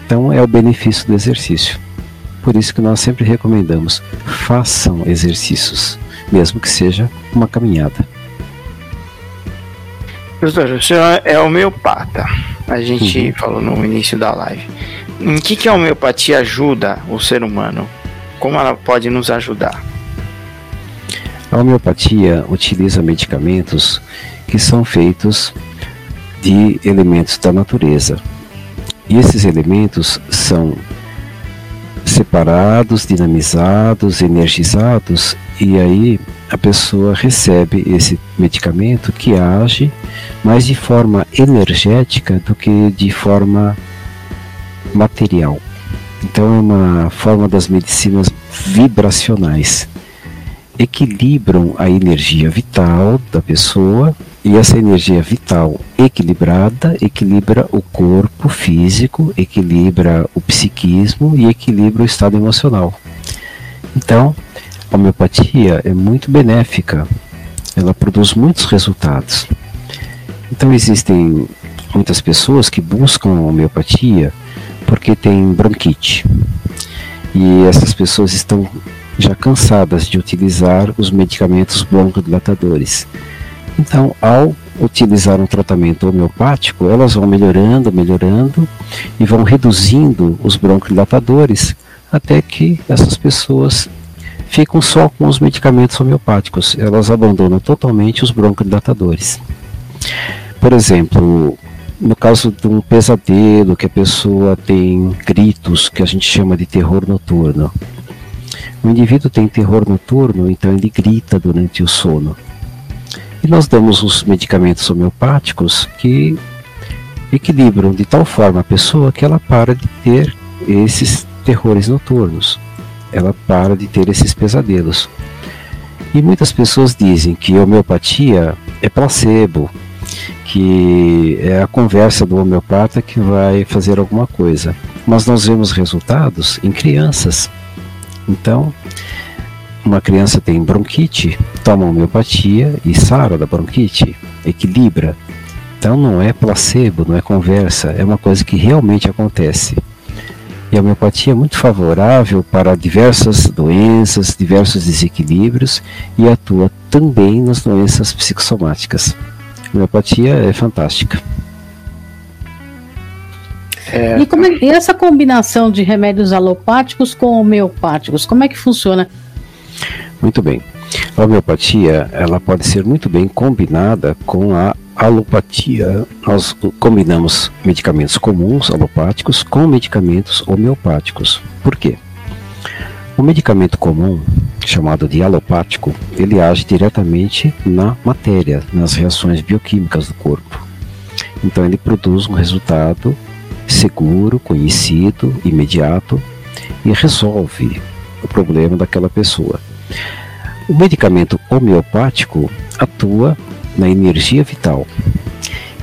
Então é o benefício do exercício. por isso que nós sempre recomendamos, façam exercícios, mesmo que seja uma caminhada. Doutor, o senhor é homeopata, a gente falou no início da live. Em que a homeopatia ajuda o ser humano? Como ela pode nos ajudar? A homeopatia utiliza medicamentos que são feitos de elementos da natureza. E esses elementos são separados, dinamizados, energizados, e aí a pessoa recebe esse medicamento que age mais de forma energética do que de forma material. Então é uma forma das medicinas vibracionais. Equilibram a energia vital da pessoa, e essa energia vital equilibrada equilibra o corpo físico, equilibra o psiquismo e equilibra o estado emocional. Então, a homeopatia é muito benéfica, ela produz muitos resultados. Então existem muitas pessoas que buscam a homeopatia porque tem bronquite, e essas pessoas estão já cansadas de utilizar os medicamentos broncodilatadores. Então, ao utilizar um tratamento homeopático, elas vão melhorando e vão reduzindo os broncodilatadores até que essas pessoas ficam só com os medicamentos homeopáticos. Elas abandonam totalmente os broncodilatadores. Por exemplo, no caso de um pesadelo, que a pessoa tem gritos, que a gente chama de terror noturno. O indivíduo tem terror noturno, então ele grita durante o sono. E nós damos os medicamentos homeopáticos que equilibram de tal forma a pessoa que ela para de ter esses terrores noturnos. Ela para de ter esses pesadelos. E muitas pessoas dizem que homeopatia é placebo, que é a conversa do homeopata que vai fazer alguma coisa. Mas nós vemos resultados em crianças. Então, uma criança tem bronquite, toma homeopatia e sara da bronquite, equilibra. Então não é placebo, não é conversa, é uma coisa que realmente acontece. E a homeopatia é muito favorável para diversas doenças, diversos desequilíbrios, e atua também nas doenças psicossomáticas. A homeopatia é fantástica. E essa combinação de remédios alopáticos com homeopáticos, como é que funciona? Muito bem. A homeopatia, ela pode ser muito bem combinada com a alopatia. Nós combinamos medicamentos comuns, alopáticos, com medicamentos homeopáticos. Por quê? O medicamento comum, chamado de alopático, ele age diretamente na matéria, nas reações bioquímicas do corpo. Então ele produz um resultado seguro, conhecido, imediato, e resolve o problema daquela pessoa. O medicamento homeopático atua na energia vital.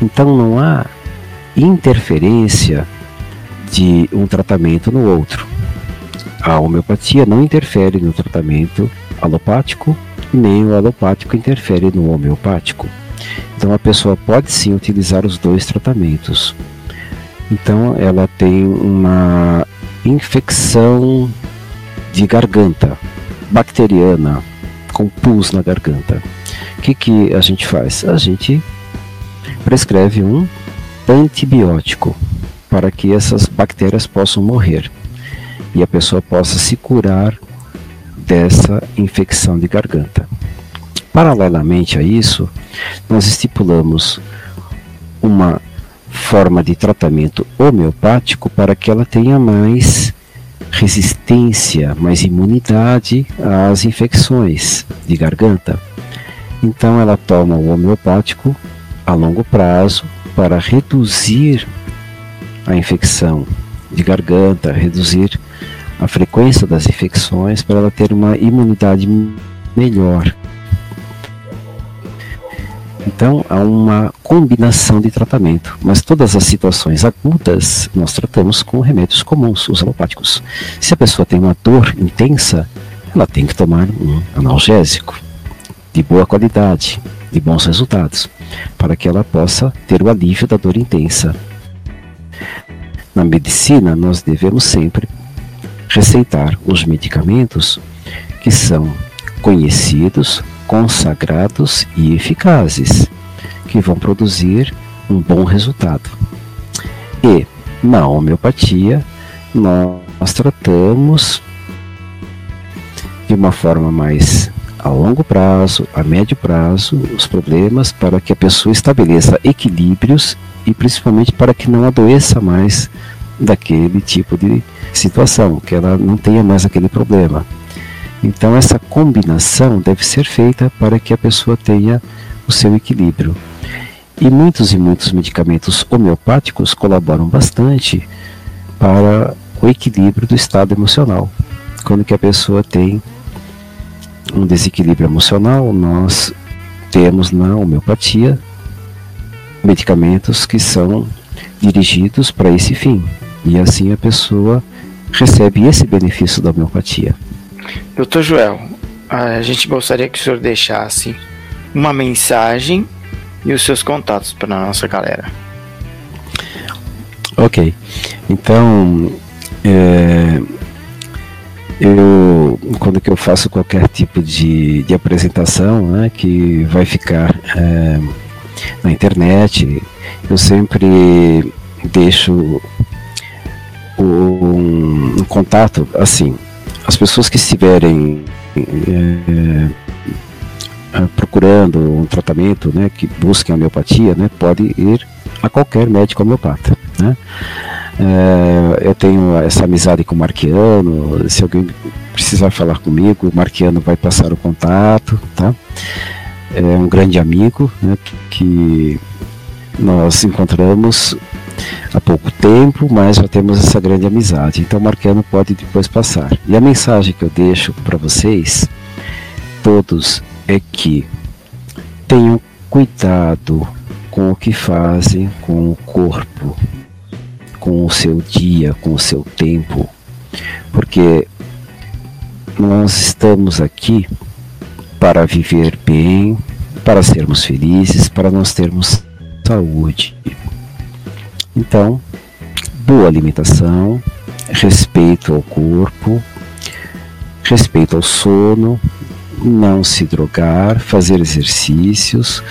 Então não há interferência de um tratamento no outro. A homeopatia não interfere no tratamento alopático, nem o alopático interfere no homeopático. Então a pessoa pode sim utilizar os dois tratamentos. Então ela tem uma infecção de garganta, bacteriana, com pus na garganta. O que a gente faz? A gente prescreve um antibiótico para que essas bactérias possam morrer e a pessoa possa se curar dessa infecção de garganta. Paralelamente a isso, nós estipulamos uma forma de tratamento homeopático para que ela tenha mais resistência, mais imunidade às infecções de garganta. Então ela toma o homeopático a longo prazo para reduzir a infecção de garganta, reduzir a frequência das infecções, para ela ter uma imunidade melhor. Então, há uma combinação de tratamento, mas todas as situações agudas nós tratamos com remédios comuns, os alopáticos. Se a pessoa tem uma dor intensa, ela tem que tomar um analgésico de boa qualidade, de bons resultados, para que ela possa ter o alívio da dor intensa. Na medicina, nós devemos sempre receitar os medicamentos que são conhecidos, consagrados e eficazes, que vão produzir um bom resultado. E na homeopatia nós tratamos de uma forma mais a longo prazo, a médio prazo, os problemas para que a pessoa estabeleça equilíbrios e principalmente para que não adoeça mais daquele tipo de situação, que ela não tenha mais aquele problema. Então essa combinação deve ser feita para que a pessoa tenha o seu equilíbrio. E muitos medicamentos homeopáticos colaboram bastante para o equilíbrio do estado emocional. Quando que a pessoa tem um desequilíbrio emocional, nós temos na homeopatia medicamentos que são dirigidos para esse fim. E assim a pessoa recebe esse benefício da homeopatia. Dr. Joel, a gente gostaria que o senhor deixasse uma mensagem e os seus contatos para a nossa galera. Ok, então quando que eu faço qualquer tipo de apresentação, né, que vai ficar na internet, eu sempre deixo um contato assim. As pessoas que estiverem procurando um tratamento, né, que busquem a homeopatia, né, podem ir a qualquer médico homeopata, né? Eu tenho essa amizade com o Marquiano. Se alguém precisar falar comigo, o Marquiano vai passar o contato, tá? É um grande amigo, né, que nós encontramos há pouco tempo, mas já temos essa grande amizade. Então o Marquiano pode depois passar. E a mensagem que eu deixo para vocês todos é que tenham cuidado com o que fazem com o corpo, com o seu dia, com o seu tempo, porque nós estamos aqui para viver bem, para sermos felizes, para nós termos saúde. Então, boa alimentação, respeito ao corpo, respeito ao sono, não se drogar, fazer exercícios,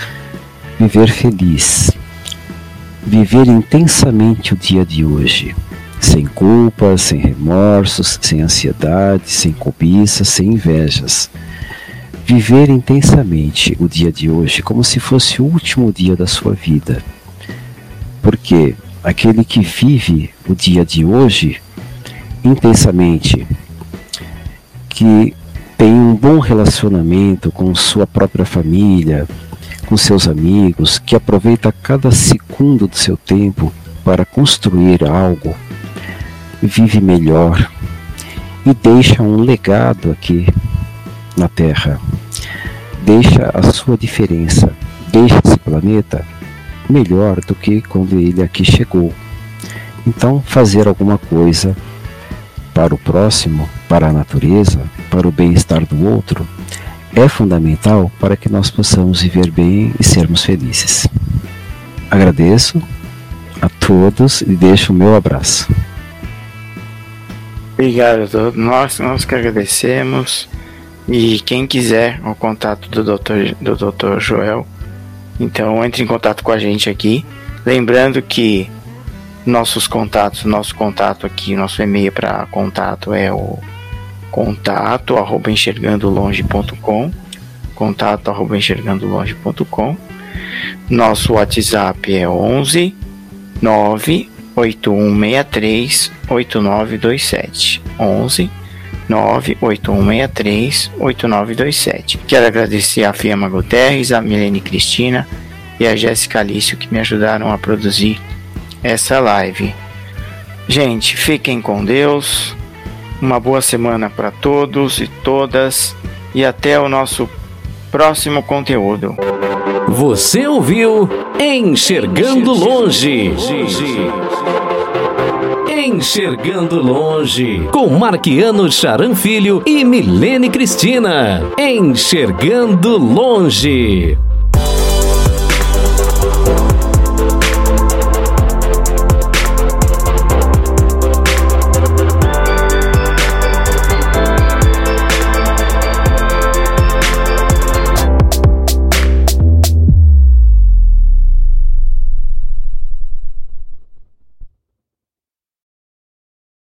viver feliz, viver intensamente o dia de hoje, sem culpas, sem remorsos, sem ansiedade, sem cobiças, sem invejas. Viver intensamente o dia de hoje como se fosse o último dia da sua vida, porque aquele que vive o dia de hoje intensamente, que tem um bom relacionamento com sua própria família, com seus amigos, que aproveita cada segundo do seu tempo para construir algo, vive melhor e deixa um legado aqui na Terra. Deixa a sua diferença, deixa esse planeta melhor do que quando ele aqui chegou. Então, fazer alguma coisa para o próximo, para a natureza, para o bem-estar do outro, é fundamental para que nós possamos viver bem e sermos felizes. Agradeço a todos e deixo o meu abraço. Obrigado, doutor. Nós que agradecemos. E quem quiser o contato do Dr. Joel, então entre em contato com a gente aqui. Lembrando que nosso contato aqui, nosso e-mail para contato é o contato@enxergandolonge.com, contato@enxergandolonge.com. Nosso WhatsApp é 11 98163 8927, 11 98163 8927. Quero agradecer a Fiamma Guterres, a Milene Cristina e a Jéssica Alício, que me ajudaram a produzir essa live. Gente, fiquem com Deus. Uma boa semana para todos e todas e até o nosso próximo conteúdo. Você ouviu Enxergando Longe. Enxergando Longe, com Marquiano Charan Filho e Milene Cristina. Enxergando Longe.